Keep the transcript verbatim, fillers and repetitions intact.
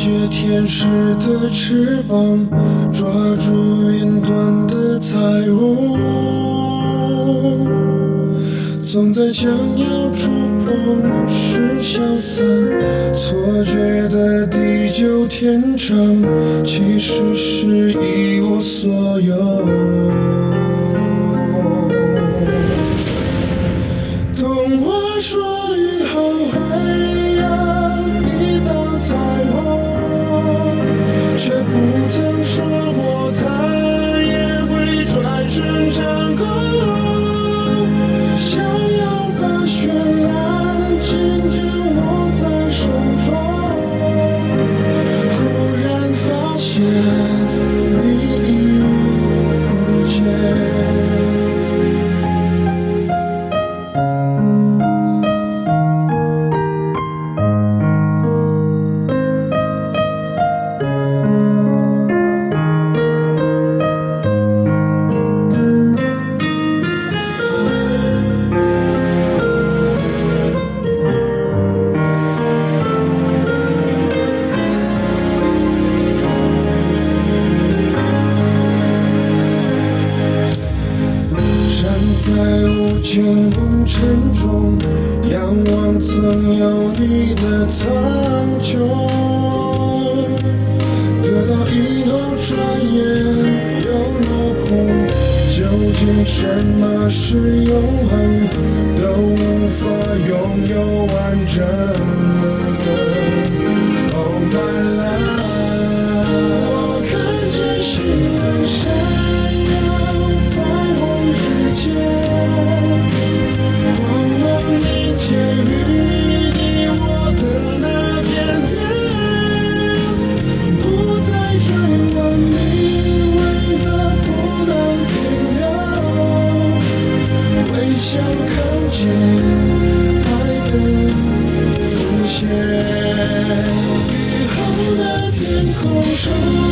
些天使的翅膀，抓住云端的彩虹，总在想要触碰时消散，错觉的地久天长，其实是一无所有。童话说雨后海洋一道彩虹，却不曾说过它也会转瞬成空，想要把绚烂紧紧握在手中，忽然发现你已不见。雨后的天空中